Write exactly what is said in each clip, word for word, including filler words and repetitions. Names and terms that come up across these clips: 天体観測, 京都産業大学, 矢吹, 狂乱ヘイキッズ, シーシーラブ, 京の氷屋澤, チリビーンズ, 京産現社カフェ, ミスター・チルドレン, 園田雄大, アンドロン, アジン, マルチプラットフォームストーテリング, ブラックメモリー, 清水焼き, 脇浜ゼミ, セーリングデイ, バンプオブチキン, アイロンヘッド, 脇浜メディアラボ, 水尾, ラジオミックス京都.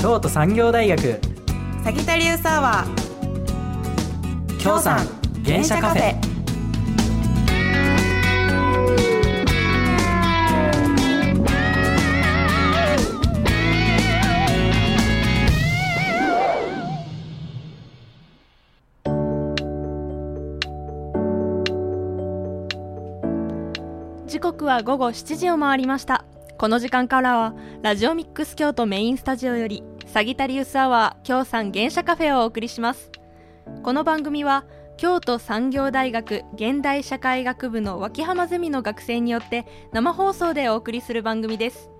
京都産業大学サギタリウスアワー京産原車カフェ。時刻は午後しちじを回りました。この時間からはラジオミックス京都メインスタジオよりサギタリウスアワー京産原車カフェをお送りします。この番組は京都産業大学現代社会学部の脇浜ゼミの学生によって生放送でお送りする番組です。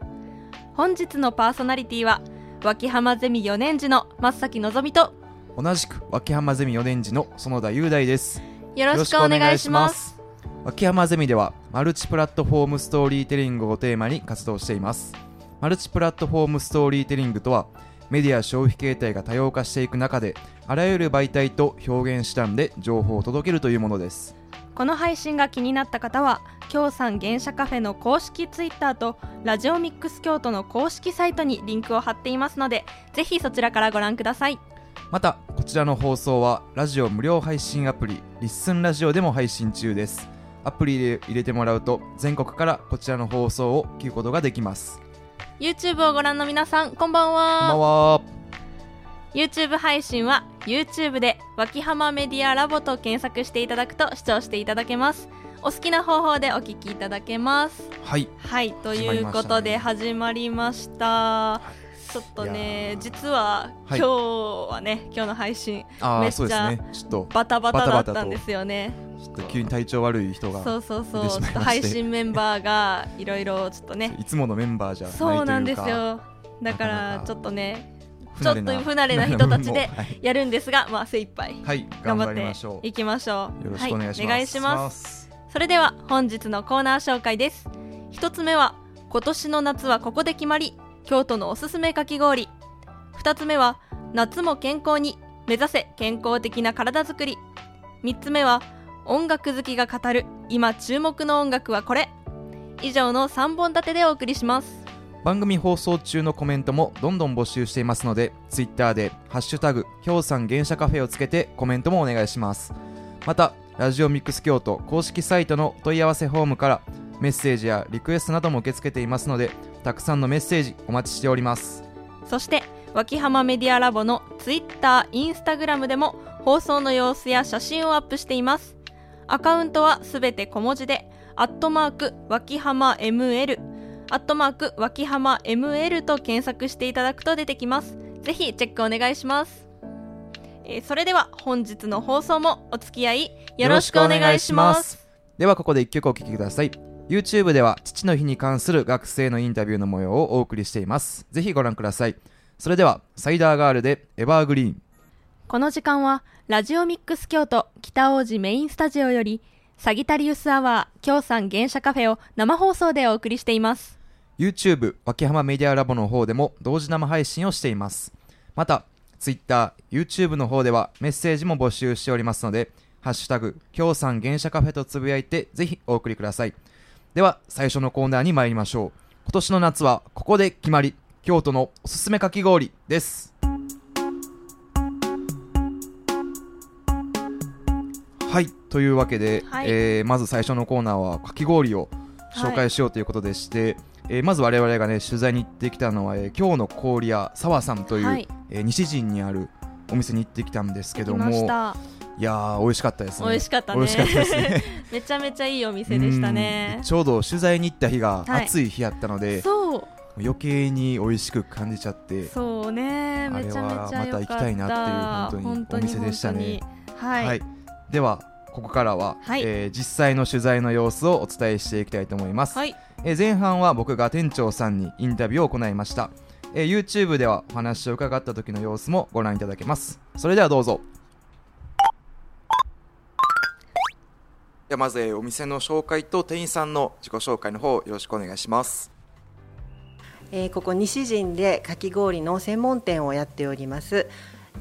本日のパーソナリティは脇浜ゼミよねん次の松崎のぞみと同じく脇浜ゼミよねん次の園田雄大です。よろしくお願いします。脇浜ゼミではマルチプラットフォームストーリーテリングをテーマに活動しています。マルチプラットフォームストーリーテリングとは、メディア消費形態が多様化していく中であらゆる媒体と表現手段で情報を届けるというものです。この配信が気になった方は京産原車カフェの公式ツイッターとラジオミックス京都の公式サイトにリンクを貼っていますので、ぜひそちらからご覧ください。またこちらの放送はラジオ無料配信アプリリッスンラジオでも配信中です。アプリで入れてもらうと全国からこちらの放送を聞くことができます。 YouTube をご覧の皆さん、こんばんは。こんばんは。 YouTube 配信は YouTube で脇浜メディアラボと検索していただくと視聴していただけます。お好きな方法でお聞きいただけます。はい、はい、ということで始まりました。ちょっとね、実は今日はね、はい、今日の配信めっちゃ、ね、ちょっとバタバタだったんですよね。ちょっと急に体調悪い人がそうそうそう、ちょっと配信メンバーがいろいろちょっとねいつものメンバーじゃないというか、そうなんですよ。だからちょっとね、ちょっと不慣れな人たちでやるんですが、まあ精一杯頑張っていきましょう。よろしくお願いします。はい、お願いします。それでは本日のコーナー紹介です。一つ目は今年の夏はここで決まり、京都のおすすめかき氷。ふたつめは夏も健康に、目指せ健康的な体づくり。みっつめは音楽好きが語る今注目の音楽はこれ。以上のさんぼん立てでお送りします。番組放送中のコメントもどんどん募集していますので、 Twitter でハッシュタグ京産原車カフェをつけてコメントもお願いします。またラジオミックス京都公式サイトの問い合わせフォームからメッセージやリクエストなども受け付けていますので、たくさんのメッセージお待ちしております。そして脇浜メディアラボのツイッター、インスタグラムでも放送の様子や写真をアップしています。アカウントはすべて小文字でアットマーク脇浜 エムエル アットマーク脇浜 エムエル と検索していただくと出てきます。ぜひチェックお願いします。えー、それでは本日の放送もお付き合いよろしくお願いします。ではここでいっきょくお聴きください。YouTube では父の日に関する学生のインタビューの模様をお送りしています。ぜひご覧ください。それではサイダーガールでエバーグリーン。この時間はラジオミックス京都北王子メインスタジオよりサギタリウスアワー京産原車カフェを生放送でお送りしています。 YouTube 脇浜メディアラボの方でも同時生配信をしています。また Twitter、YouTube の方ではメッセージも募集しておりますので、ハッシュタグ京産原車カフェとつぶやいてぜひお送りください。では最初のコーナーに参りましょう。今年の夏はここで決まり、京都のおすすめかき氷です。はい、というわけで、はい、えー、まず最初のコーナーはかき氷を紹介しようということでして、はい、えー、まず我々がね取材に行ってきたのは、えー、京の氷屋さわさんという、はい、えー、西陣にあるお店に行ってきたんですけども、いやー美味しかったですね。美味しかったね。美味しかったですね。めちゃめちゃいいお店でしたね。ちょうど取材に行った日が暑い日やったので、はい、そう余計に美味しく感じちゃって、そうね、めちゃめちゃ良かった。あれはまた行きたいなっていう本当にお店でしたね。はい、はい、ではここからは、はい、えー、実際の取材の様子をお伝えしていきたいと思います。はい、えー、前半は僕が店長さんにインタビューを行いました。えー、YouTube ではお話を伺った時の様子もご覧いただけます。それではどうぞ。ではまず、えー、お店の紹介と店員さんの自己紹介の方よろしくお願いします。えー、ここ西陣でかき氷の専門店をやっております、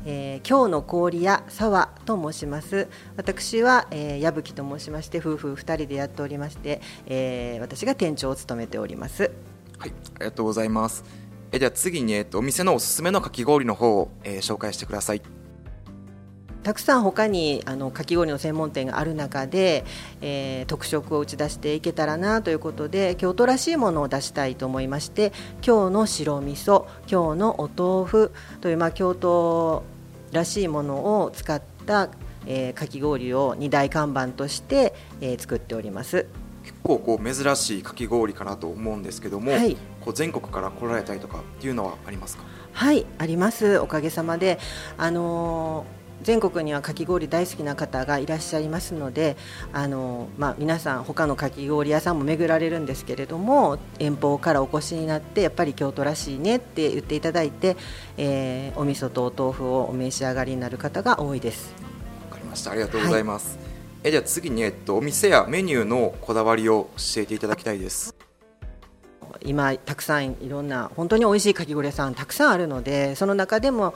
えー、京の氷屋沢と申します。私は、えー、矢吹と申しまして夫婦ふたりでやっておりまして、えー、私が店長を務めております。はい、ありがとうございます。えでは次に、えっと、お店のおすすめのかき氷の方を、えー、紹介してください。たくさん他にあのかき氷の専門店がある中で、えー、特色を打ち出していけたらなということで、京都らしいものを出したいと思いまして、京の白味噌、京のお豆腐という、まあ、京都らしいものを使った、えー、かき氷をに大看板として、えー、作っております。結構こう珍しいかき氷かなと思うんですけども、はい、こう全国から来られたりとかっていうのはありますか？はい、あります。おかげさまであのー全国にはかき氷大好きな方がいらっしゃいますので、あの、まあ、皆さん他のかき氷屋さんも巡られるんですけれども、遠方からお越しになってやっぱり京都らしいねって言っていただいて、えー、お味噌とお豆腐をお召し上がりになる方が多いです。わかりました、ありがとうございます、はい。えじゃあ次に、えっと、お店やメニューのこだわりを教えていただきたいです。今たくさんいろんな本当に美味しいかき氷屋さんたくさんあるので、その中でも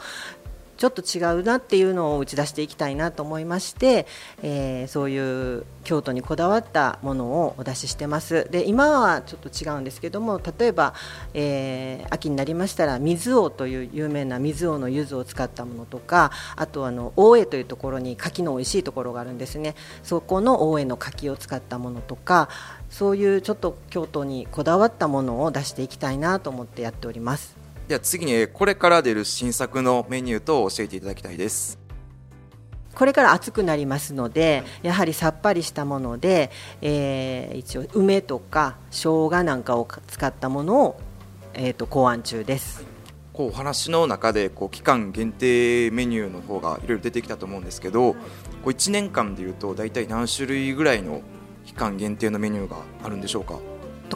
ちょっと違うなっていうのを打ち出していきたいなと思いまして、えー、そういう京都にこだわったものをお出ししてます。で今はちょっと違うんですけども、例えば、えー、秋になりましたら水尾という有名な水尾の柚子を使ったものとか、あとあの大江というところに柿の美味しいところがあるんですね。そこの大江の柿を使ったものとか、そういうちょっと京都にこだわったものを出していきたいなと思ってやっております。では次に、これから出る新作のメニューと教えていただきたいです。これから暑くなりますので、やはりさっぱりしたもので、えー、一応梅とか生姜なんかを使ったものを、えー、と考案中です。こうお話の中でこう期間限定メニューの方がいろいろ出てきたと思うんですけど、こういちねんかんでいうとだいたい何種類ぐらいの期間限定のメニューがあるんでしょうか？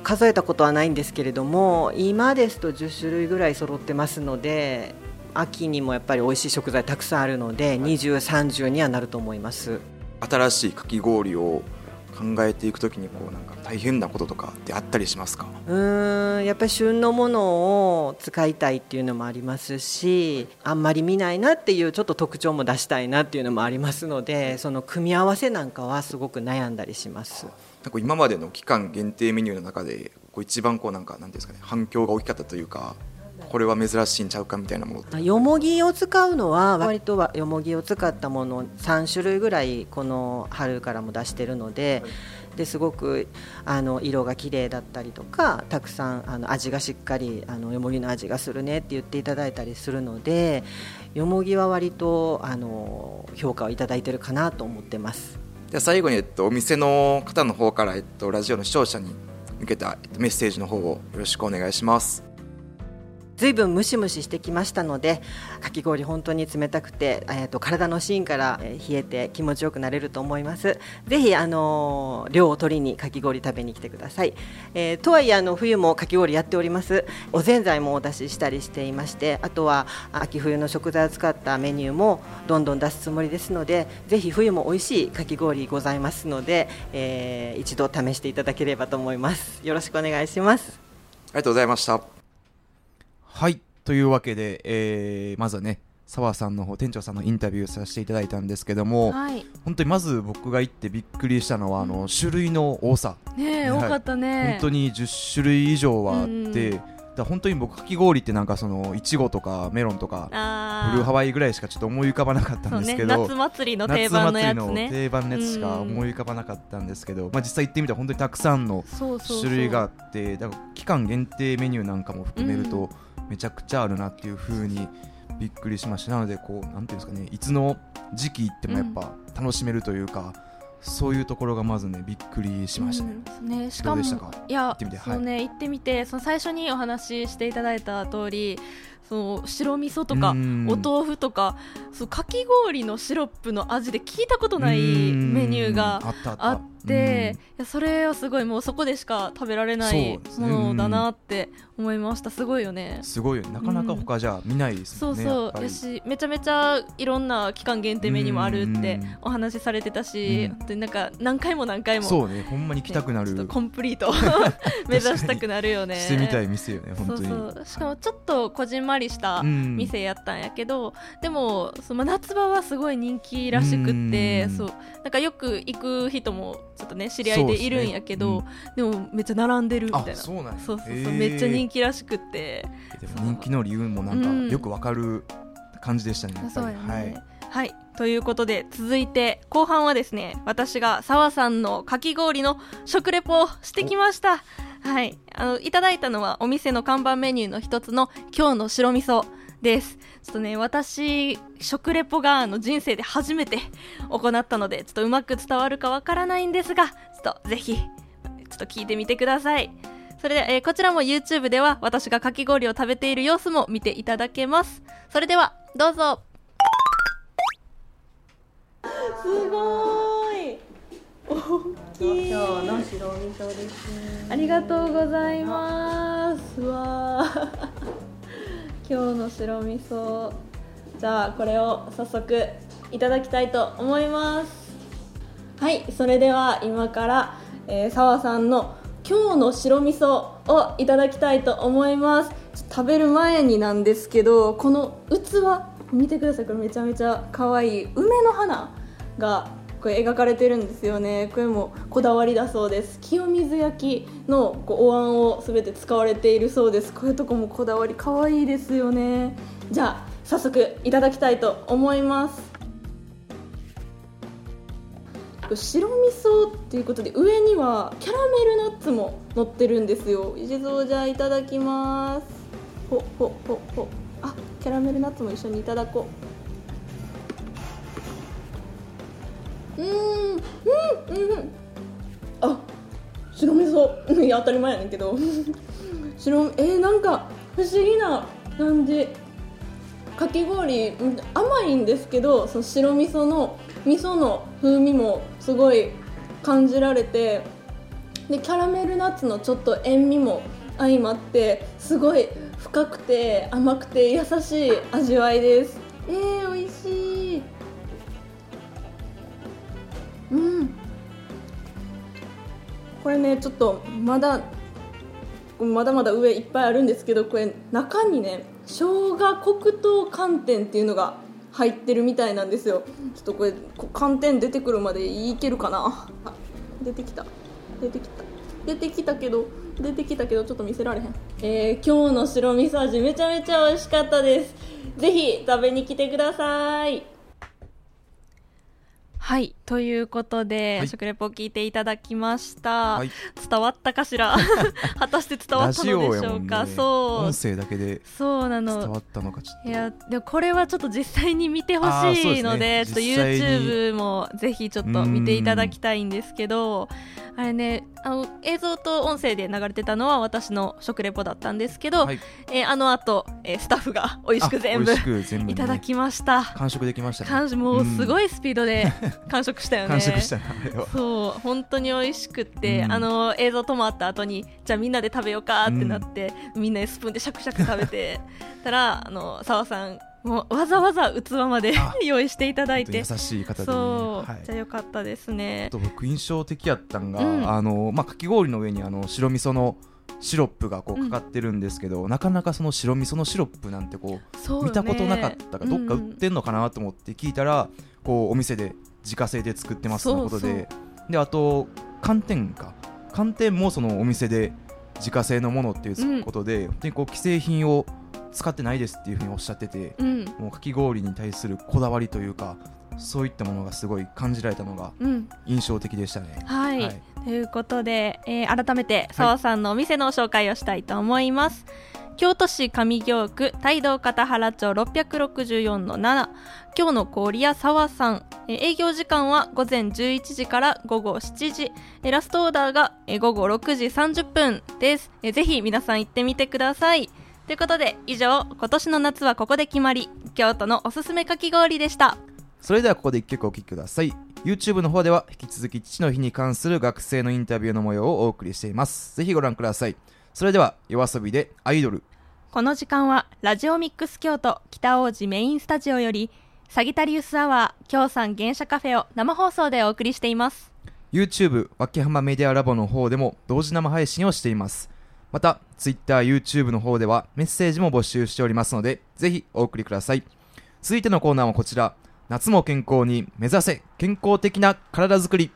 数えたことはないんですけれども、今ですとじゅっしゅるいぐらい揃ってますので、秋にもやっぱり美味しい食材たくさんあるので、はい、にじゅう、さんじゅうにはなると思います。新しいかき氷を考えていくときにこうなんか大変なこととかってあったりしますか？うーんやっぱり旬のものを使いたいっていうのもありますし、あんまり見ないなっていうちょっと特徴も出したいなっていうのもありますので、その組み合わせなんかはすごく悩んだりします。なんか今までの期間限定メニューの中でこう一番こうなんかなんですかね、反響が大きかったというか、これは珍しいんちゃうかみたいなもの。よもぎを使うのは割とはよもぎを使ったものをさんしゅるいぐらいこの春からも出してるので、ですごくあの色が綺麗だったりとか、たくさんあの味がしっかりあのよもぎの味がするねって言っていただいたりするので、よもぎは割とあの評価をいただいてるかなと思ってます。では最後に、えっと、お店の方の方から、えっと、ラジオの視聴者に向けた、えっと、メッセージの方をよろしくお願いします。ずいぶんムシムシしてきましたので、かき氷本当に冷たくて、えー、と体の芯から冷えて気持ちよくなれると思います。ぜひ、あのー、涼を取りにかき氷食べに来てください、えー、とはいえあの冬もかき氷やっております。おぜんざいもお出ししたりしていまして、あとは秋冬の食材を使ったメニューもどんどん出すつもりですので、ぜひ冬も美味しいかき氷ございますので、えー、一度試していただければと思います。よろしくお願いします。ありがとうございました。はい、というわけで、えー、まずはね澤さんの方、店長さんのインタビューさせていただいたんですけども、はい、本当にまず僕が行ってびっくりしたのは、うん、あの種類の多さねえ、はい、多かったね。本当にじゅっしゅるい以上はあって、うん、だ本当に僕かき氷ってなんかそのいちごとかメロンとかブルーハワイぐらいしかちょっと思い浮かばなかったんですけど、ね、夏祭りの定番のやつね夏祭りの定番のやつしか思い浮かばなかったんですけど、うんまあ、実際行ってみたら本当にたくさんの種類があって、だから期間限定メニューなんかも含めると、うんめちゃくちゃあるなっていう風にびっくりしました。なのでこうなんていうんですかね、いつの時期行ってもやっぱ楽しめるというか、うん、そういうところがまずねびっくりしましたね。うん、ねしかもどうでしたか？いや行ってみて、そうね、はい、行ってみてその最初にお話ししていただいた通り、その白味噌とかお豆腐とか、そうかき氷のシロップの味で聞いたことないメニューがあって、あったあったでいやそれはすごい、もうそこでしか食べられないものだなって思いました。すごいよね、すごいよね、なかなか他じゃ見ないですもんね。そうそうやし、めちゃめちゃいろんな期間限定メニューもあるってお話しされてたし、でなんか何回も何回もそうね、ほんまに来たくなる、ね、ちょっとコンプリート目指したくなるよねしてみたい店よね本当に。そうそうしかもちょっとこじんまりした店やったんやけど、でもその夏場はすごい人気らしくって、そうなんかよく行く人もちょっとね知り合いでいるんやけど、でもめっちゃ並んでるみたいな。あ、そうなんや。そうそうそう、めっちゃ人気らしくて。でも人気の理由もなんかよくわかる感じでしたね。うん、そうやね。はいはい、ということで続いて後半はですね、私が澤さんのかき氷の食レポをしてきました。はい、あのいただいたのはお店の看板メニューの一つの今日の白味噌です。ちょっとね、私食レポがあの人生で初めて行ったので、ちょっとうまく伝わるかわからないんですが、ちょっとぜひちょっと聞いてみてください。それで、えー、こちらも YouTube では私がかき氷を食べている様子も見ていただけます。それではどうぞ。すごい大きい。今日の白味噌です。ありがとうございます。わ今日の白味噌、じゃあこれを早速いただきたいと思います。はい、それでは今から、えー、澤さんの今日の白味噌をいただきたいと思います。食べる前になんですけど、この器見てください。これめちゃめちゃ可愛い梅の花がこれ描かれてるんですよね。これもこだわりだそうです。清水焼きのこうお椀をすべて使われているそうです。こういうとこもこだわり可愛いですよね。じゃあ早速いただきたいと思います。白味噌っていうことで上にはキャラメルナッツも乗ってるんですよ。いじぞう、じゃあいただきます。ほほほほ、あ、キャラメルナッツも一緒にいただこう。うーん、うん、うん、あ、白味噌、いや当たり前やねんけど白、えー、なんか不思議な感じ。かき氷甘いんですけど、その白味噌の味噌の風味もすごい感じられて、でキャラメルナッツのちょっと塩味も相まって、すごい深くて甘くて優しい味わいです。えー、おいしい。うん、これね、ちょっとまだまだまだ上いっぱいあるんですけど、これ中にね、生姜黒糖寒天っていうのが入ってるみたいなんですよ。ちょっとこれ寒天出てくるまでいけるかな。あ、出てきた出てきた出てきたけど出てきたけどちょっと見せられへん。えー、今日の白味噌味めちゃめちゃ美味しかったです。ぜひ食べに来てください。はい、ということで、はい、食レポを聞いていただきました、はい、伝わったかしら果たして伝わったのでしょうか。そう、音声だけでそうなの、伝わったのかちょっと。いやでもこれはちょっと実際に見てほしいの で, で、ね、ちょっと YouTube もぜひちょっと見ていただきたいんですけど、あれね、あの映像と音声で流れてたのは私の食レポだったんですけど、はい、えー、あのあと、えー、スタッフがおいしく全部いただきました。完食できましたね。もうすごいスピードで完食したよね。完食したね。そう、本当に美味しくって、うん、あの映像止まった後にじゃあみんなで食べようかってなって、うん、みんなでスプーンでシャクシャク食べてたら、あの澤さんもうわざわざ器まで用意していただいて、優しい方で、ね、そう、はい、じゃあよかったですね。ちょっと僕印象的やったんが、うん、あのまあ、かき氷の上にあの白味噌のシロップがこうかかってるんですけど、うん、なかなかその白味噌のシロップなんてこう、ね、見たことなかったから、どっか売ってんのかなと思って聞いたら、うん、こうお店で自家製で作ってますのことで、そうそう、であと寒天か寒天もそのお店で自家製のものっていうことで、うん、本当にこう既製品を使ってないですっていうふうにおっしゃってて、うん、もうかき氷に対するこだわりというか、そういったものがすごい感じられたのが印象的でしたね、うん、はい、はい、ということで、えー、改めて澤さんのお店の紹介をしたいと思います、はい、京都市上京区大道片原町 ろくろくよんのなな、 今日の氷屋澤さん、えー、営業時間は午前じゅういちじから午後しちじ、えー、ラストオーダーが午後ろくじさんじゅっぷんです、えー、ぜひ皆さん行ってみてください。ということで以上、今年の夏はここで決まり、京都のおすすめかき氷でした。それではここでいっきょくお聴きください。 YouTube の方では引き続き父の日に関する学生のインタビューの模様をお送りしています。ぜひご覧ください。それではYOASOBIでアイドル。この時間はラジオミックス京都北王子メインスタジオよりサギタリウスアワー京さん原社カフェを生放送でお送りしています。 YouTube 脇浜メディアラボの方でも同時生配信をしています。また Twitter、YouTube の方ではメッセージも募集しておりますので、ぜひお送りください。続いてのコーナーはこちら、夏も健康に目指せ健康的な体づくり。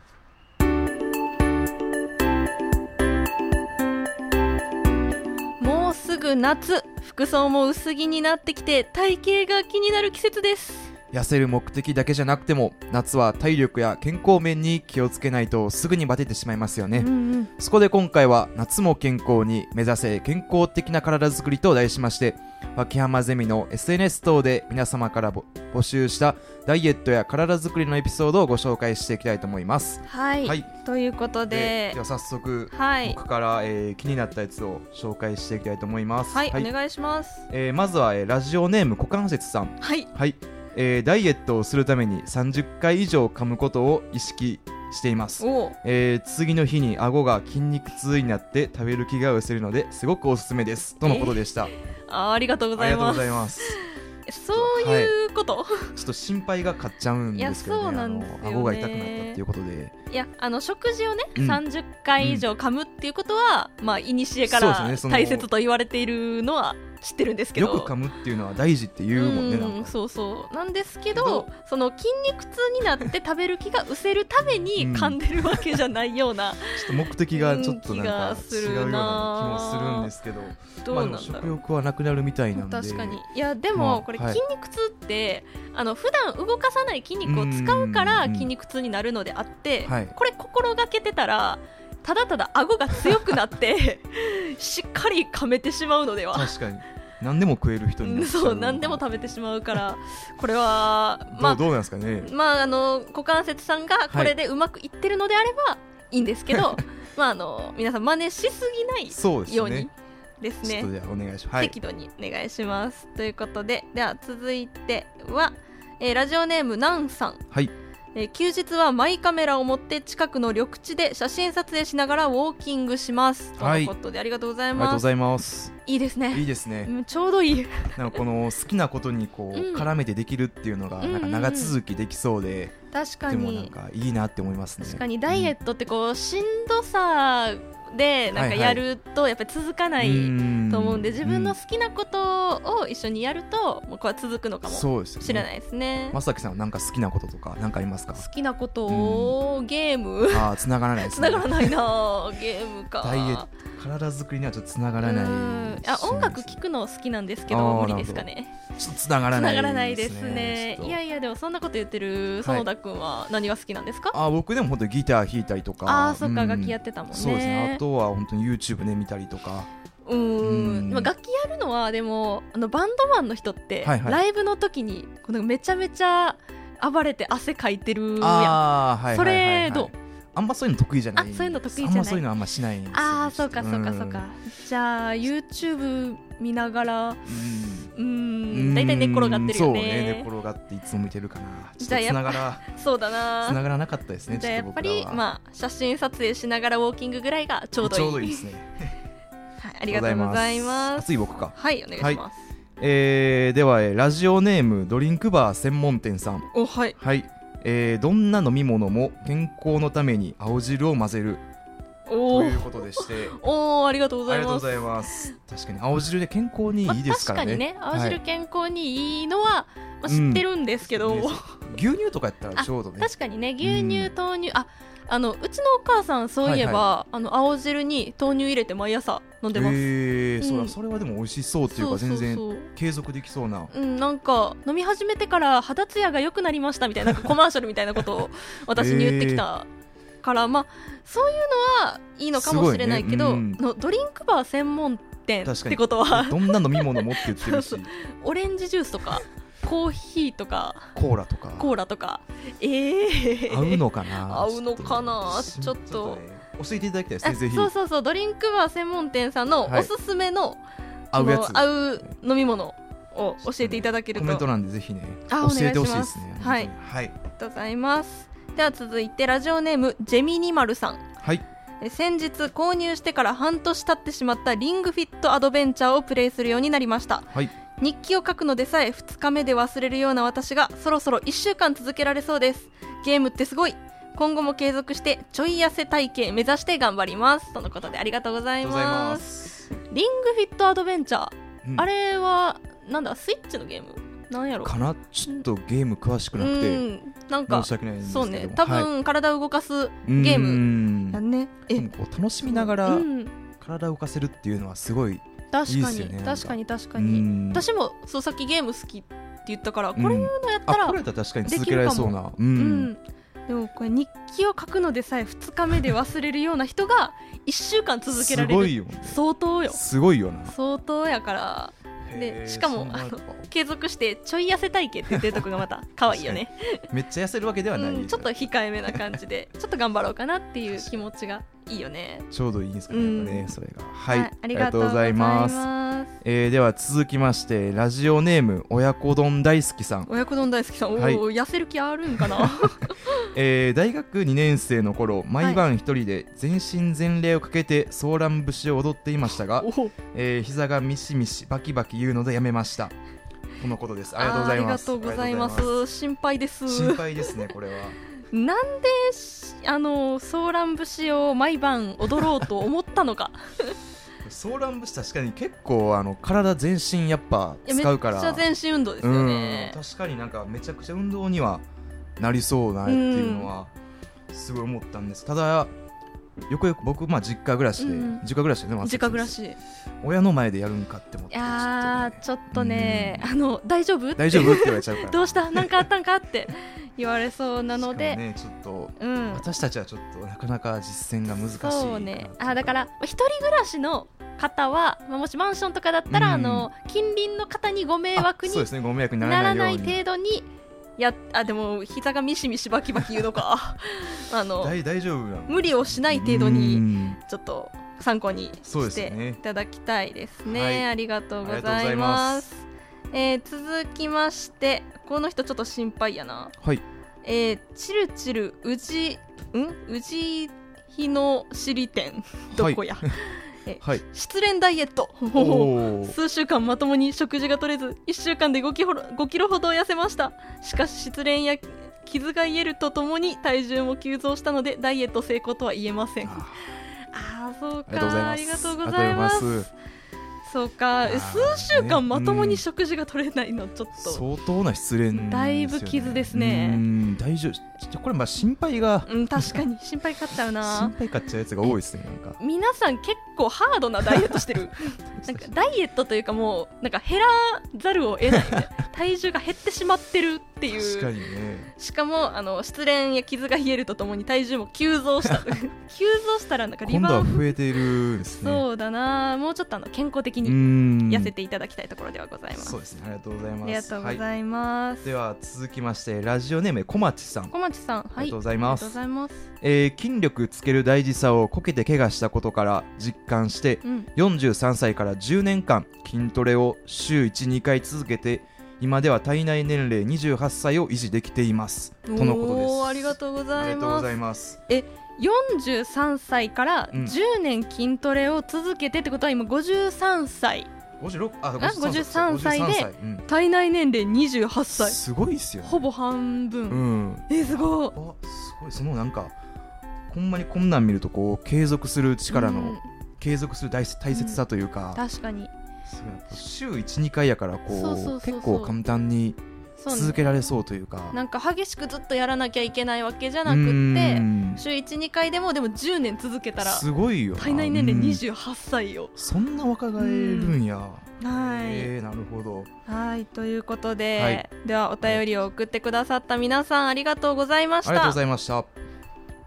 夏、服装も薄着になってきて体型が気になる季節です。痩せる目的だけじゃなくても夏は体力や健康面に気をつけないとすぐにバテてしまいますよね、うんうん、そこで今回は夏も健康に目指せ健康的な体づくりと題しまして、脇浜ゼミの エスエヌエス 等で皆様から募集したダイエットや体づくりのエピソードをご紹介していきたいと思います。はい、はい、ということで、では早速、はい、僕から、えー、気になったやつを紹介していきたいと思います。はい、はい、お願いします。えー、まずは、えー、ラジオネーム股関節さん。はい、はい、えー、ダイエットをするためにさんじゅっかい以上噛むことを意識しています。えー、次の日に顎が筋肉痛になって食べる気が失せるのですごくおすすめですとのことでした。えー、あ, ありがとうございます。そういうこと、はい、ちょっと心配が勝っちゃうんですけど ね, そうなんですよね。あの顎が痛くなったっていうことで、いや、あの食事をね、うん、さんじゅっかい以上噛むっていうことは、うん、まあいにしえから大切と言われているのは知ってるんですけど、よく噛むっていうのは大事っていうもんね。うん、なんかそうそうなんですけど、その筋肉痛になって食べる気が失せるために噛んでるわけじゃないような、うん、ちょっと目的がちょっとなんか違うような気もするんですけど、どうなんだろう。まあ、食欲はなくなるみたいなんで、確かに。いやでもこれ筋肉痛って、はい、あの普段動かさない筋肉を使うから筋肉痛になるのであって、はい、これ心がけてたらただただ顎が強くなってしっかり噛めてしまうのでは。確かに何でも食える人になっちゃう。そう、何でも食べてしまうからこれは、まあ、どうなんですかね。まあ、あの股関節さんがこれでうまくいってるのであればいいんですけど、はい、まあ、あの皆さん真似しすぎないようにですね。適度にお願いします、はい、ということで、では続いては、えー、ラジオネームナンさん。はい、えー、休日はマイカメラを持って近くの緑地で写真撮影しながらウォーキングしますということで、はい、ありがとうございます。ありがとうございます。いいですね、いいですね、うん、ちょうどいいなんかこの好きなことにこう、うん、絡めてできるっていうのがなんか長続きできそうで、うんうんうん、確かに、でもなんかいいなって思いますね。確かにダイエットってこうしんどさでなんかやるとやっぱり続かないと思うんで、自分の好きなことを一緒にやるともうこれは続くのかもしれないですね。まさきさんはなんか好きなこととかなんかありますか？好きなことをゲーム、あー、繋がらないですね。繋がらないな、ゲームか。ダイエット体作りにはちょっと繋がらない。あ、音楽聴くの好きなんですけど無理ですかね。ちょっと繋がらないですね。繋がらないですね。いやいや、でもそんなこと言ってる園田くんは何が好きなんですか？はい、あ、僕でも本当にギター弾いたりとか。あ、そっか、楽器やってたもんね。そうですね。あとは本当に YouTube ね見たりとか。うーん、まあ、楽器やるのはでもあのバンドマンの人って、はいはい、ライブの時にこのめちゃめちゃ暴れて汗かいてるやん。あ、はいはいはいはい、それどう？あんまそういうの得意じゃない。あ、そういうの得意じゃない。あんまそういうのあんましないんですよ。あ、そうかそうかそうか。じゃあ YouTube 見ながら、うん、だいたい寝転がってるよね。そうね、寝転がっていつも見てるかな。ちょっとつながら、そうだな、つながらなかったですね。じゃあやっぱり、まあ、写真撮影しながらウォーキングぐらいがちょうどいい。ちょうどいいですね、はい、ありがとうございます。次僕か。はい、お願いします、はい。えー、ではラジオネームドリンクバー専門店さん。お、はい、はい、えー、どんな飲み物も健康のために青汁を混ぜるということでして、おー、ありがとうございます。確かに青汁で健康にいいですからね、まあ、確かにね、青汁健康にいいのは、まあ、知ってるんですけど、うん、牛乳とかやったらちょうどね。確かにね、牛乳豆乳、うん、あ、あのうちのお母さんそういえば、はいはい、あの青汁に豆乳入れて毎朝飲んでます。へ、うん、そ, れそれはでも美味しそうっていうか、そうそうそう、全然継続できそうな、うん、なんか飲み始めてから肌ツヤが良くなりましたみたい な, なんかコマーシャルみたいなことを私に言ってきたから、まあ、そういうのはいいのかもしれないけど、ね、うん、のドリンクバー専門店ってことはどんな飲み物持って言ってるしそうそう、オレンジジュースとかコーヒーとかコーラとかコーラとか、えー、合うのかな、合うのかな、ちょっと教えていただきたいですね。ぜひ。そうそうそう、ドリンクバー専門店さんのおすすめの、はい、の合うやつ、合う飲み物を教えていただけると、ね、コメント欄でぜひね、教えてほしいですね。はい、はい、ありがとうございます。では続いてラジオネームジェミニマルさん。はい、先日購入してから半年経ってしまったリングフィットアドベンチャーをプレイするようになりました。はい、日記を書くのでさえふつかめで忘れるような私がそろそろいっしゅうかん続けられそうです。ゲームってすごい。今後も継続してちょい痩せ体型目指して頑張りますとのことで、ありがとうございます。リングフィットアドベンチャー、うん、あれはなんだ、スイッチのゲームなんやろかな。ちょっとゲーム詳しくなくて、うん、なんか申し訳ないんですけど、そうね、多分、はい、体を動かすゲームだね。え、でもこう楽しみながら体を動かせるっていうのはすごい確かにいい、ね、確かに確かに私もそうさっきゲーム好きって言ったから、うん、これのやったら確かに続けられそうな、うんうん、でもこれ日記を書くのでさえふつかめで忘れるような人がいっしゅうかん続けられるすごいよ、ね、相当よすごいよな相当やからでしかもあの継続してちょい痩せ体型って言ってるとこがまた可愛いよねめっちゃ痩せるわけではない、うん、ちょっと控えめな感じでちょっと頑張ろうかなっていう気持ちがいいよねちょうどいいんですかね、うん、やっぱねそれがはい、はい、ありがとうございます、えー、では続きましてラジオネーム親子丼大好きさん親子丼大好きさんおー、はい、痩せる気あるんかな、えー、大学にねん生の頃毎晩一人で全身全霊をかけてソーラン節を踊っていましたが、えー、膝がミシミシバキバキ言うのでやめましたとのことです。ありがとうございます。ありがとうございます。心配です。心配ですねこれはなんであのソーラン節を毎晩踊ろうと思ったのかソーラン節確かに結構あの体全身やっぱ使うからめっちゃ全身運動ですよね。確かになんかめちゃくちゃ運動にはなりそうなっていうのはすごい思ったんです。ただよくよく僕まあ実家暮らしで、うん、実家暮らしでね、実家暮らし親の前でやるんかって思っていやちょっとね、うん、あの大丈夫大丈夫って言われちゃうからどうしたなんかあったんかって言われそうなので、ねちょっとうん、私たちはちょっとなかなか実践が難しいかそう、ね、あだから一人暮らしの方は、まあ、もしマンションとかだったら、うん、あの近隣の方にご迷惑にならない程度にやあでも膝がミシミシバキバキ言うのかあの大丈夫なの無理をしない程度にちょっと参考にしていただきたいですね。はい、ありがとうございます。えー、続きましてこの人ちょっと心配やな、はいえー、チルチルうじんうじひのしり店どこや、はいはい、失恋ダイエット数週間まともに食事が取れずいっしゅうかんでごキロほど痩せました。しかし失恋や傷が癒えるとともに体重も急増したのでダイエット成功とは言えません。ああそうかありがとうございます。そうか数週間まともに食事が取れないのちょっと相当な失恋ですよね。だいぶ傷ですね。うん大丈夫これまあ心配が、うん、確かに心配かっちゃうな心配かっちゃうやつが多いですね。なんか皆さん結構ハードなダイエットしてるなんかダイエットというかもうなんか減らざるを得ない体重が減ってしまってるっていう確かに、ね、しかもあの失恋や傷が癒えるとともに体重も急増した急増したらなんかリバウンド今度は増えているですね。そうだなもうちょっとあの健康的に痩せていただきたいところではございます。そうですねありがとうございます。ありがとうございます。はい、では続きましてラジオネーム小町さん。小町さん、はい、ありがとうございます。ありがとうございます。えー、筋力つける大事さをこけて怪我したことから実感して、うん、よんじゅうさんさいからじゅうねんかん筋トレを週 いち,に 回続けて今では体内年齢にじゅうはっさいを維持できていますとのことです。おーありがとうございます。ありがとうございます。えよんじゅうさんさいからじゅうねん筋トレを続けてってことは今ごじゅうさんさい、うん、ごじゅうろくあごじゅうさんさいで体内年齢にじゅうはっさいすごいっすよね。ほぼ半分、うん、えすごいあすごいそのなんかほんまにこんなん見るとこう継続する力の、うん、継続する大切さというか、うん、確かに週 いち,に 回やからこうそうそうそうそう結構簡単に続けられそうというか、ね、なんか激しくずっとやらなきゃいけないわけじゃなくって週 いち,に 回でもでもじゅうねん続けたらすごいよ体内年齢にじゅうはっさいよそんな若返るんや、うん、はい、えー、なるほどはいということで、はい、ではお便りを送ってくださった皆さんありがとうございました。ありがとうございました。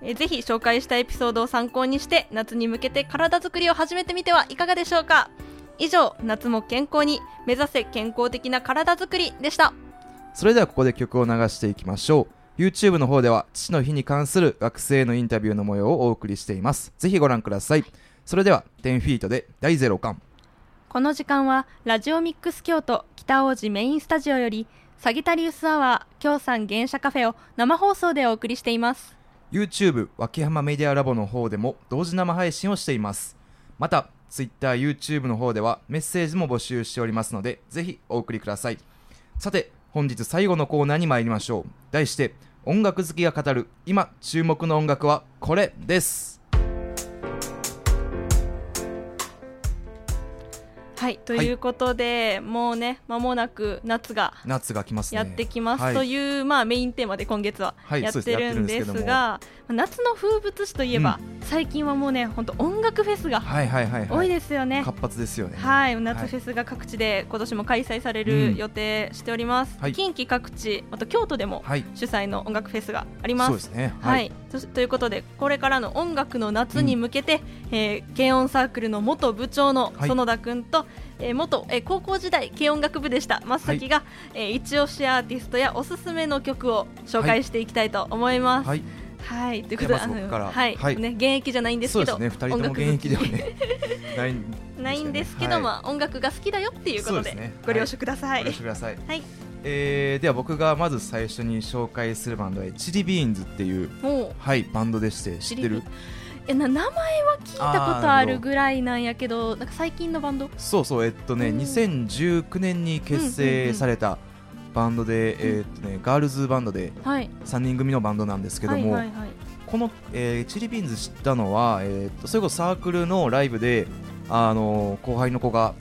えぜひ紹介したエピソードを参考にして夏に向けて体作りを始めてみてはいかがでしょうか。以上夏も健康に目指せ健康的な体づくりでした。それではここで曲を流していきましょう。 YouTube の方では父の日に関する学生へのインタビューの模様をお送りしています。ぜひご覧ください。それではじゅうフィートでだいゼロかん。この時間はラジオミックス京都北王子メインスタジオよりサギタリウスアワー京さん原社カフェを生放送でお送りしています。 YouTube 脇浜メディアラボの方でも同時生配信をしています。またTwitter、YouTube の方ではメッセージも募集しておりますのでぜひお送りください。さて本日最後のコーナーに参りましょう。題して音楽好きが語る今注目の音楽はこれです。はい、ということで、はい、もうね間もなく夏が夏が来ますね、やってきますという、はい、まあ、メインテーマで今月はやってるんですが、夏の風物詩といえば、うん、最近はもうね本当音楽フェスが多いですよね、はいはいはいはい、活発ですよね、はい、夏フェスが各地で今年も開催される予定しております、はい、近畿各地、あと京都でも主催の音楽フェスがあります、はい、そうですね、はいはい、と, ということでこれからの音楽の夏に向けて、うん、えー、軽音サークルの元部長の園田君と、はい、えー、元、えー、高校時代軽音楽部でした真っ先が、はい、えー、一押しアーティストやおすすめの曲を紹介していきたいと思います、はいはいはい、ということで、あの、はいはいね、現役じゃないんですけど、そうですね、ふたりとも現役では、ね、ないんですけど、ね、ないんですけど、はい、まあ、音楽が好きだよっていうことで、ね、ご了承ください、はい、ご了承ください、はい、えー、では僕がまず最初に紹介するバンドはチリビーンズっていう、はい、バンドでして、知ってる？えな名前は聞いたことあるぐらいなんやけど、なんか最近のバンド？そうそう、えっとね、うん、にせんじゅうきゅうねんに結成された、うんうんうん、バンドで、えーっとね、ガールズバンドでさんにん組のバンドなんですけども、はいはいはいはい、この、えー、チリビーンズ知ったのは、えー、っとそれこそサークルのライブで、あのー、後輩の子が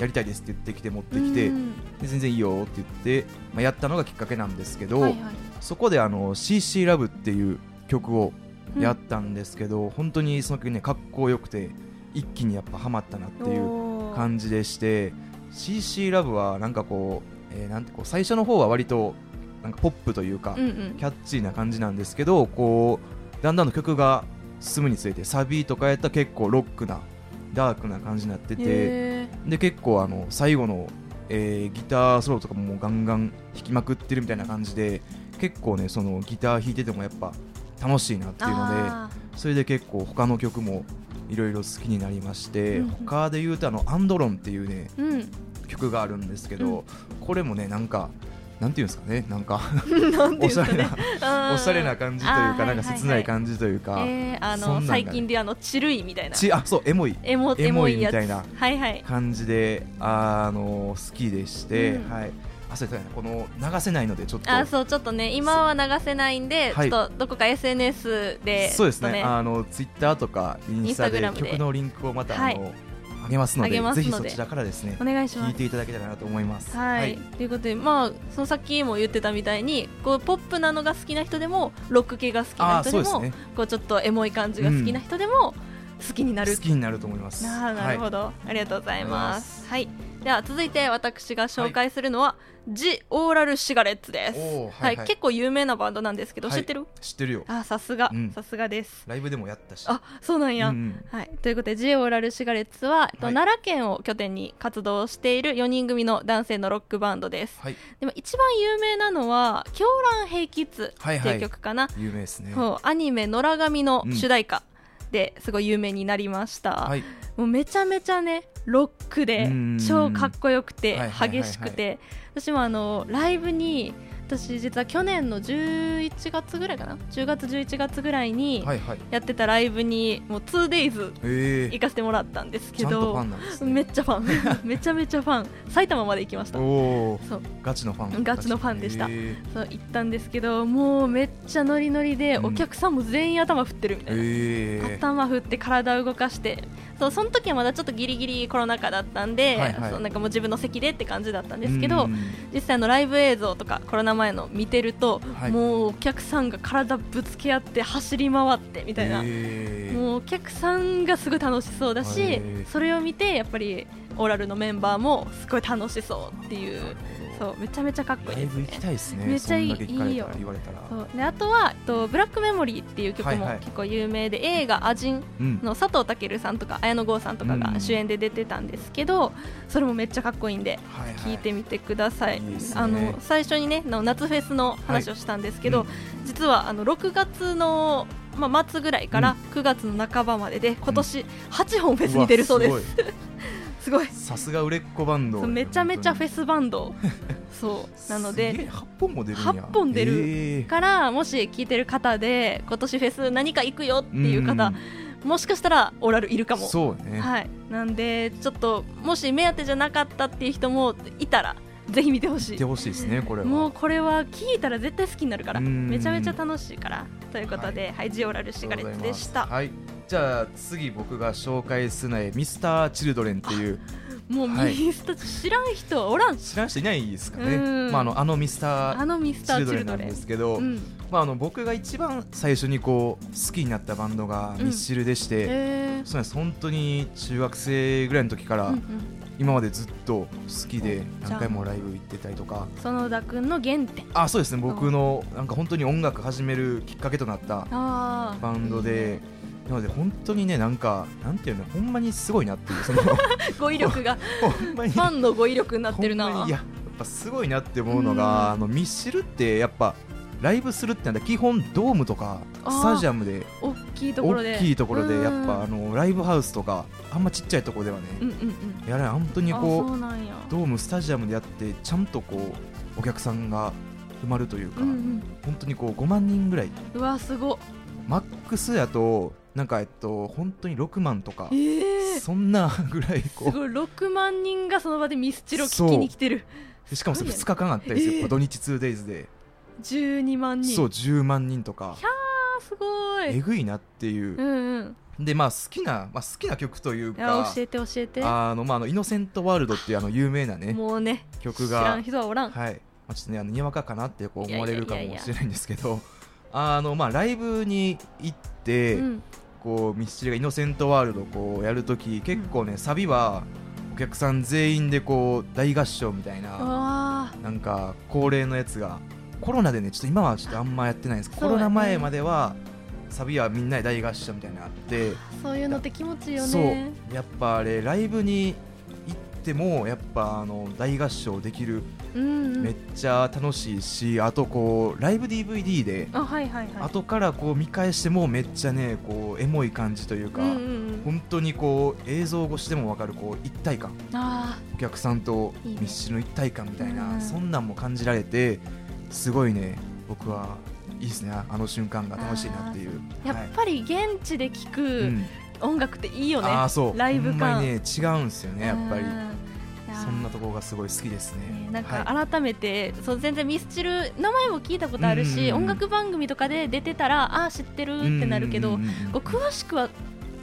やりたいですって言ってきて持ってきて、で全然いいよって言って、まあ、やったのがきっかけなんですけど、はいはい、そこであの シーシー ラブっていう曲をやったんですけど、うん、本当にその曲ね、かっこよくて一気にやっぱハマったなっていう感じでして、 シーシー ラブはなんかこう、えー、なんてこう最初の方は割となんかポップというか、うんうん、キャッチーな感じなんですけど、こうだんだんの曲が進むにつれてサビとかやったら結構ロックなダークな感じになってて、で結構あの最後の、えー、ギターソロとか も, もうガンガン弾きまくってるみたいな感じで、結構ねそのギター弾いててもやっぱ楽しいなっていうので、それで結構他の曲もいろいろ好きになりまして、うんうん、他で言うとあのアンドロンっていうね、うん、曲があるんですけど、うん、これもねなんかなんていうんですかね、なんかおしゃれなおしゃれな感じというか、なんか切ない感じというか、えー、あの最近であのチルイみたいな、ちあそうエモいエモ、エモいみたいな感じで、あの好きでして、うん、はい、あそうですね、この流せないのでちょっとあそうちょっとね今は流せないんで、はい、ちょっとどこか エスエヌエス でそうですね、あのツイッターとかインスタで曲のリンクをまた、はい、あのあげますの で, ますのでぜひそちらからですね、お願いします、聞いていただけたらなと思います、はいはい、ということで、まあ、そのさっきも言ってたみたいにこうポップなのが好きな人でもロック系が好きな人でも、そうですね、こうちょっとエモい感じが好きな人でも好きになる、うん、好きになると思います。あなるほど、はい、ありがとうございます、はい、では続いて私が紹介するのは、はい、ジ・オーラル・シガレッツです、はいはいはい、結構有名なバンドなんですけど、はい、知ってる？知ってるよ。あさすが、うん、さすがです。ライブでもやったし。あそうなんや、うんうんはい、ということでジ・オーラル・シガレッツは、えっとはい、奈良県を拠点に活動しているよにん組の男性のロックバンドです、はい、でも一番有名なのは狂乱ヘイキッズっていう曲かな、はいはい、有名ですね。アニメ野良神の主題歌、うんですごい有名になりました、はい、もうめちゃめちゃねロックで超かっこよくて激しくて、私もあのライブに、私実は去年のじゅういちがつぐらいかな、じゅうがつじゅういちがつぐらいにやってたライブにもう ツーデイズ 行かせてもらったんですけど、めっちゃファンめちゃめちゃファン埼玉まで行きました。おそうガチのファンガチのファンでした。そう行ったんですけど、もうめっちゃノリノリで、うん、お客さんも全員頭振ってるみたいな、頭振って体動かして、そうその時はまだちょっとギリギリコロナ禍だったんで、はいはい、そうなんかもう自分の席でって感じだったんですけど、実際のライブ映像とかコロナ前の見てると、はい、もうお客さんが体ぶつけ合って走り回ってみたいな、もうお客さんがすごい楽しそうだし、それを見てやっぱりオーラルのメンバーもすごい楽しそうっていう、そうめちゃめちゃかっこいいですね。ライブ行きたいですね。めちゃいいよ。そうであとはとブラックメモリーっていう曲も結構有名で、はいはい、映画アジンの佐藤健さんとか、うん、綾野剛さんとかが主演で出てたんですけど、それもめっちゃかっこいいんで聴いてみてください、はいはい、いいですね。あの最初にね夏フェスの話をしたんですけど、はいうん、実はあのろくがつのまあ、末ぐらいからくがつの半ばまでで今年はっぽんフェスに出るそうです、うん、すごいさすが売れっ子バンド、めちゃめちゃフェスバンドそうなのではっぽんも出るんや。はっぽん出るから、えー、もし聞いてる方で今年フェス何か行くよっていう方、うもしかしたらオーラルいるかも。そうね、はい、なんでちょっともし目当てじゃなかったっていう人もいたらぜひ見てほしい。見てほしいですね。これはもうこれは聞いたら絶対好きになるから、めちゃめちゃ楽しいからということで、はいはい、ジ・オーラル・シガレッツでした。はい、じゃあ次僕が紹介するのはミスター・チルドレンっていうもうミスター、はい、知らん人おらん知らん人いないですかね、まあ、あの、あのミスターチルドレンなんですけど、うんまあ、あの僕が一番最初にこう好きになったバンドがミスチルでして、うんえー、そうなんです。本当に中学生ぐらいの時から、うんうん、今までずっと好きで何回もライブ行ってたりとか。園田くんの原点。あ、そうですね。僕のなんか本当に音楽始めるきっかけとなったバンドで、なので本当にね、なんかなんていうの、ほんまにすごいなっていうその語彙力がファンの語彙力になってるな。ほんまにいや、やっぱすごいなって思うのが、あのミスチルってやっぱライブするってなんだ、基本ドームとかスタジアムで大きいところで大きいところでやっぱあのライブハウスとかあんまちっちゃいところではね、うんうんうん、やらない。本当にこ う, うドームスタジアムでやってちゃんとこうお客さんが埋まるというか、うんうん、本当にこうごまんにんぐらい。うわすご。マックスやとなんかえっと本当にろくまんとか、えー、そんなぐらいこうすごい。ろくまんにんがその場でミスチルを聴きに来てる。しかもそれふつかかんあったりする、えー、土日 ツーデイズ でじゅうにまんにん。そうじゅうまんにんとか。いやーすごい、えぐいなっていう、うんうん、でまあ好きな、まあ、好きな曲というか、教えて教えて。あの、まあ、あのイノセントワールドっていうあの有名なねもうね曲が知らん人はおらん、はい、まあ、ちょっとねあのにわかかなってこう思われるかもしれないんですけど、いやいやいやいやあのまあライブに行って、うん、こうミスチルがイノセントワールドこうやるとき結構ね、うん、サビはお客さん全員でこう大合唱みたいな、なんか恒例のやつがコロナでね、ちょっと今はちょっとあんまやってないんですけど、ね、コロナ前まではサビはみんなで大合唱みたいなのあって、そういうのって気持ちいいよね。そうやっぱあれライブに行ってもやっぱあの大合唱できる、うんうん、めっちゃ楽しいし、あとこうライブ ディーブイディー で、あ、はいはいはい、後からこう見返してもめっちゃねこうエモい感じというか、うんうん、本当にこう映像越しでも分かるこう一体感、あお客さんとミスチルの一体感みたいな、いい、ね、そんなんも感じられてすごいね、僕はいいですね、あの瞬間が楽しいなっていう。やっぱり現地で聴く音楽っていいよね、うん、あそうライブ感ほんまにね違うんですよね、やっぱりそんなところがすごい好きですね。なんか改めて、はい、そう全然ミスチル名前も聞いたことあるし、音楽番組とかで出てたらあ知ってるってなるけど、こう詳しくは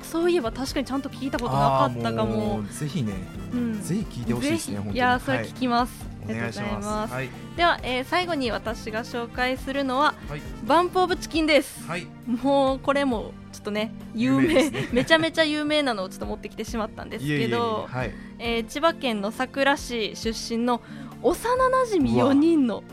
そういえば確かにちゃんと聞いたことなかったか も, もぜひね、うん、ぜひ聞いてほしいですね。本当にいやそれ聞きます、はい、お願いします。はい、では、えー、最後に私が紹介するのは、はい、バンプオブチキンです、はい、もうこれもちょっとね有 名, 有名、ね、めちゃめちゃ有名なのをちょっと持ってきてしまったんですけど、千葉県の佐倉市出身の幼なじみよにんの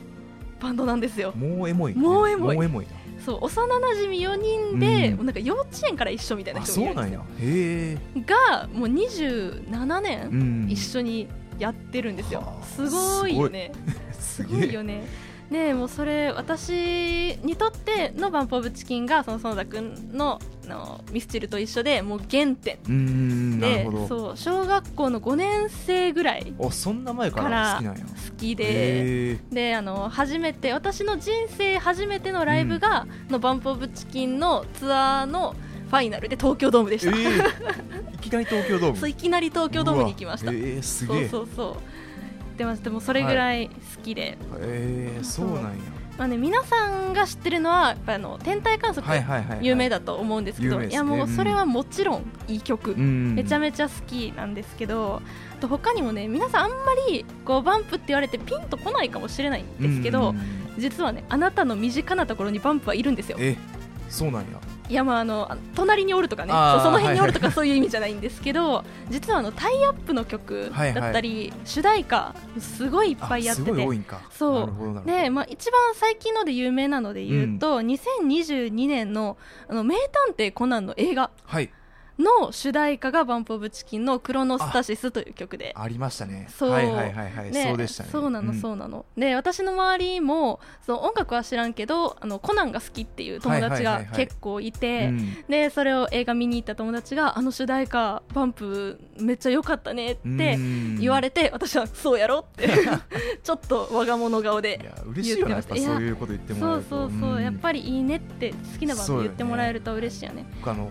バンドなんですよ。もうエモい、ね、もうエモ い, もうエモいそう幼なじみよにんで、うん、なんか幼稚園から一緒みたいな人もいるんですよ。あ、そうなんや。へー。がもうにじゅうななねん、うん、一緒にやってるんですよ。すごいよね。すごい、 すごいよね。ねえ、もうそれ私にとってのバンプオブチキンがその園田くん の, のミスチルと一緒でもう原点うーんで、なるほど。そう小学校のごねんせいぐらいからそんな前から好きなんや。好きで、であの初めて私の人生初めてのライブが、うん、のバンプオブチキンのツアーのファイナルで東京ドームでした。えー、いきなり東京ドームそういきなり東京ドームに行きました。えー、すげえ。そうそうそうでもそれぐらい好きで、はい、えー、そうなんや。まあね、皆さんが知ってるのはやっぱあの天体観測有名だと思うんですけど、いやもうそれはもちろんいい曲、うん、めちゃめちゃ好きなんですけど、あと他にもね皆さんあんまりこうバンプって言われてピンとこないかもしれないんですけど、うん、実はねあなたの身近なところにバンプはいるんですよ。え、そうなんや。いやまああの隣におるとかね、 そ, その辺におるとかそういう意味じゃないんですけど、はいはい、実はあのタイアップの曲だったり、はいはい、主題歌すごいいっぱいやってて、すごい多いんか。そうで、まあ、一番最近ので有名なので言うと、うん、にせんにじゅうにねん の, あの名探偵コナンの映画の主題歌がバンプオブチキンのクロノスタシスという曲で あ, ありましたね。そうはいはいはい、はい、そうでしたね。そうなのそうなの、うん、で私の周りもその音楽は知らんけどあのコナンが好きっていう友達が結構いて、はいはいはいはい、でそれを映画見に行った友達があの主題歌バンプめっちゃ良かったねって言われて、私はそうやろってちょっと我が物顔で言ってました。いや嬉しいよね、やっぱそういうこと言ってもらえると。そうそうそう、うん、やっぱりいいねって好きなバンプ言ってもらえると嬉しいよね。あの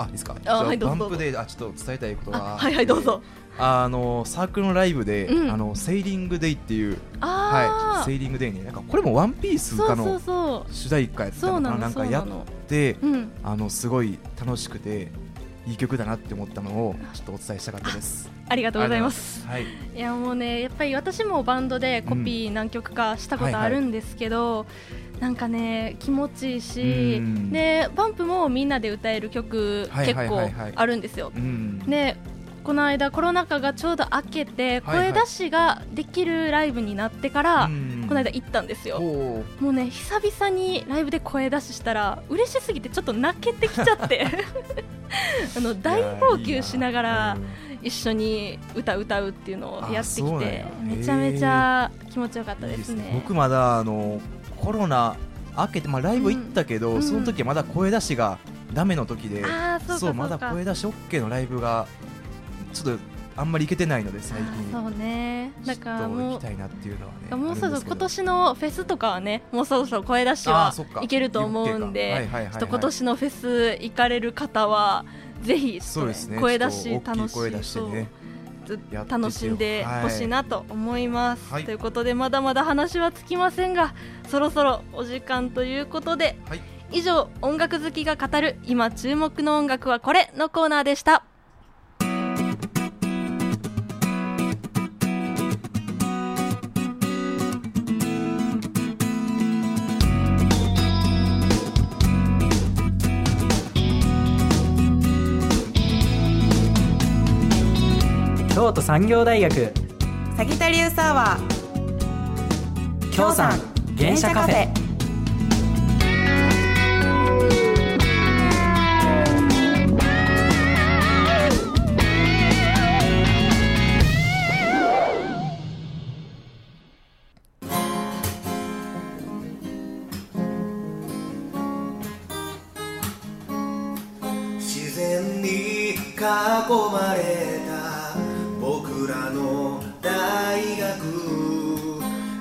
あ、いいですか。あ、はい、バンプであちょっと伝えたいことがあって、はいはい、どうぞ。あのサークルのライブで、うん、あのセーリングデイっていう、はい、セーリングデイに、ね、なんかこれもワンピースかの主題歌やったのかな、なんかやって、うん、あのすごい楽しくていい曲だなって思ったのをちょっとお伝えしたかったです。ありがとうございます、はい、いやもうねやっぱり私もバンドでコピー何曲かしたことあるんですけど、うんはいはいなんかね気持ちいいしでバンプもみんなで歌える曲結構あるんですよ、はいはいはいはい、でこの間コロナ禍がちょうど明けて声出しができるライブになってから、はいはい、この間行ったんですよ。もうね久々にライブで声出ししたら嬉しすぎてちょっと泣けてきちゃってあの大号泣しながら一緒に歌う歌うっていうのをやってきてめちゃめちゃ気持ちよかったですね。いいですね。僕まだあのコロナ明けて、まあ、ライブ行ったけど、うん、その時はまだ声出しがダメの時で、うん、そうまだ声出し OK のライブがちょっとあんまり行けてないので最近そうねだからもう行きたいなっていうのはねもうそろそろ今年のフェスとかはねもうそろそろ声出しは行けると思うんで今年のフェス行かれる方はぜひ、ね、声出し楽しい楽しんでほしいなと思います、はい、ということでまだまだ話は尽きませんがそろそろお時間ということで、はい、以上音楽好きが語る今注目の音楽はこれのコーナーでした。京都産業大学サギタリウスアワー京産原車カフェ。自然に囲まれ僕らの大学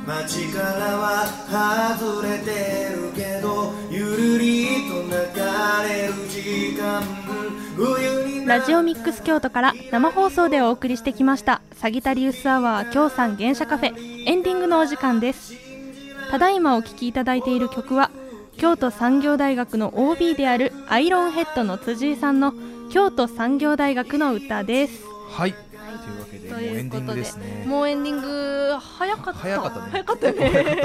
街からは外れてるけどゆるりと流れる時間冬にラジオミックス京都から生放送でお送りしてきましたサギタリウスアワー京産原車カフェエンディングのお時間です。ただいまお聴きいただいている曲は京都産業大学の オービー であるアイロンヘッドの辻井さんの京都産業大学の歌です。はいというわけでもうエンディングですね。もうエンディング早かった早かったね早かったねなんかい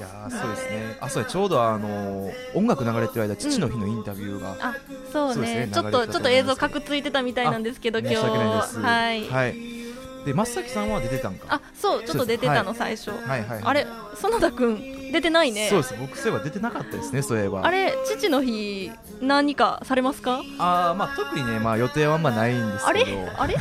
やそうですねあそうちょうどあの音楽流れてる間父の日のインタビューが、うん、あそう ね, そうねちょっとちょっと映像かくついてたみたいなんですけど今日はい、はい、で松崎さんは出てたんかあそうちょっと出てたの、はい、最初、はいはいはい、あれ園田君出てないね。そうです僕そういえば出てなかったですね。そういえばあれ父の日何かされますか。あ、まあ、特にね、まあ、予定はあんまないんですけどあれあれ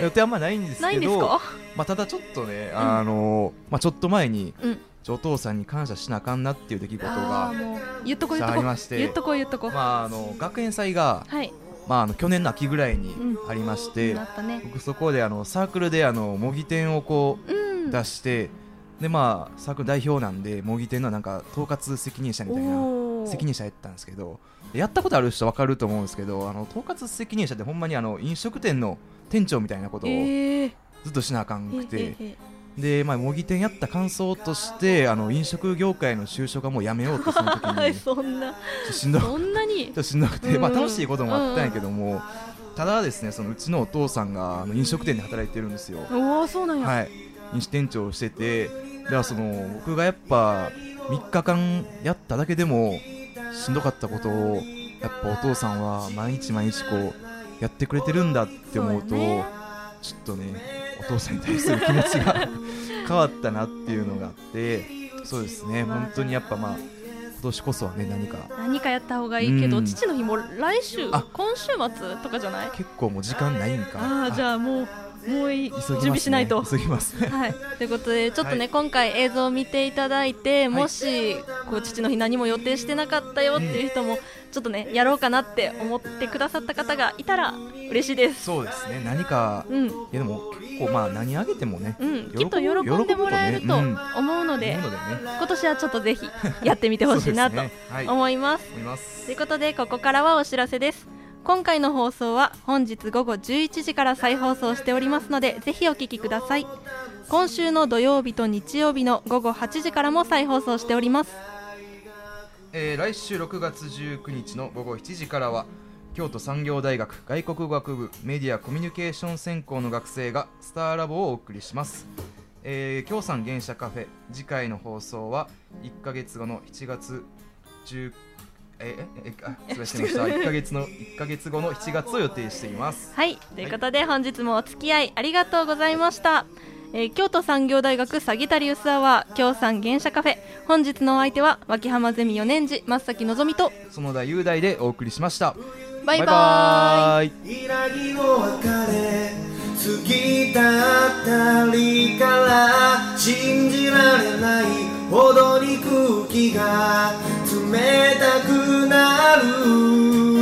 予定はあんまないんですけどないんですか、まあ、ただちょっとね、うんあのまあ、ちょっと前に、うん、お父さんに感謝しなあかんなっていう出来事があ言っとこう言っとこう言っとこう言っとこう、まあ、あの学園祭が、はいまあ、あの去年の秋ぐらいにありまして、うんうんね、僕そこであのサークルであの模擬店をこう、うん、出してでまあ、サークル代表なんで模擬店のなんか統括責任者みたいな責任者やったんですけどやったことある人分かると思うんですけどあの統括責任者ってほんまにあの飲食店の店長みたいなことをずっとしなあかんくて、えーえーえー、で、まあ、模擬店やった感想としてあの飲食業界の就職はもうやめようってその時にそんなしんどくて、まあ、楽しいこともあったんやけども、うんうん、ただですねそのうちのお父さんがあの飲食店で働いてるんですよ。おそうなんや、はい、飲酒店長をしててではその僕がやっぱみっかかんやっただけでもしんどかったことをやっぱお父さんは毎日毎日こうやってくれてるんだって思うとちょっとねお父さんに対する気持ちが変わったなっていうのがあってそうですね本当にやっぱまあ今年こそはね何か何かやった方がいいけど、うん、父の日も来週今週末とかじゃない結構もう時間ないんかあじゃあもうもういい、ね、準備しないと急ぎます、ねはい、ということでちょっとね、はい、今回映像を見ていただいてもし、はい、こう父の日何も予定してなかったよっていう人も、うん、ちょっとねやろうかなって思ってくださった方がいたら嬉しいです。そうですね何か、うん、いやでも結構まあ何あげてもね、うん、きっと喜んでもらえると思うので、うん、今年はちょっとぜひやってみてほしいなと思います。ということでここからはお知らせです。今回の放送は本日午後じゅういちじから再放送しておりますのでぜひお聞きください。今週の土曜日と日曜日の午後はちじからも再放送しております、えー、来週ろくがつじゅうくにちの午後しちじからは京都産業大学外国語学部メディアコミュニケーション専攻の学生がスターラボをお送りします。えー、京産原社カフェ、次回の放送はいっかげつごのしちがつじゅう、えええ失礼しましたいっかげつのいっかげつごのしちがつを予定しています。はい、ということで、はい、本日もお付き合いありがとうございました。えー、京都産業大学サギタリウスアワー京産原社カフェ、本日のお相手は脇浜ゼミよねんじ松崎のぞみと園田雄大でお送りしました。バイバーイ。未来の別れ過ぎたあたりから信じられないほどに空気が冷たくなる。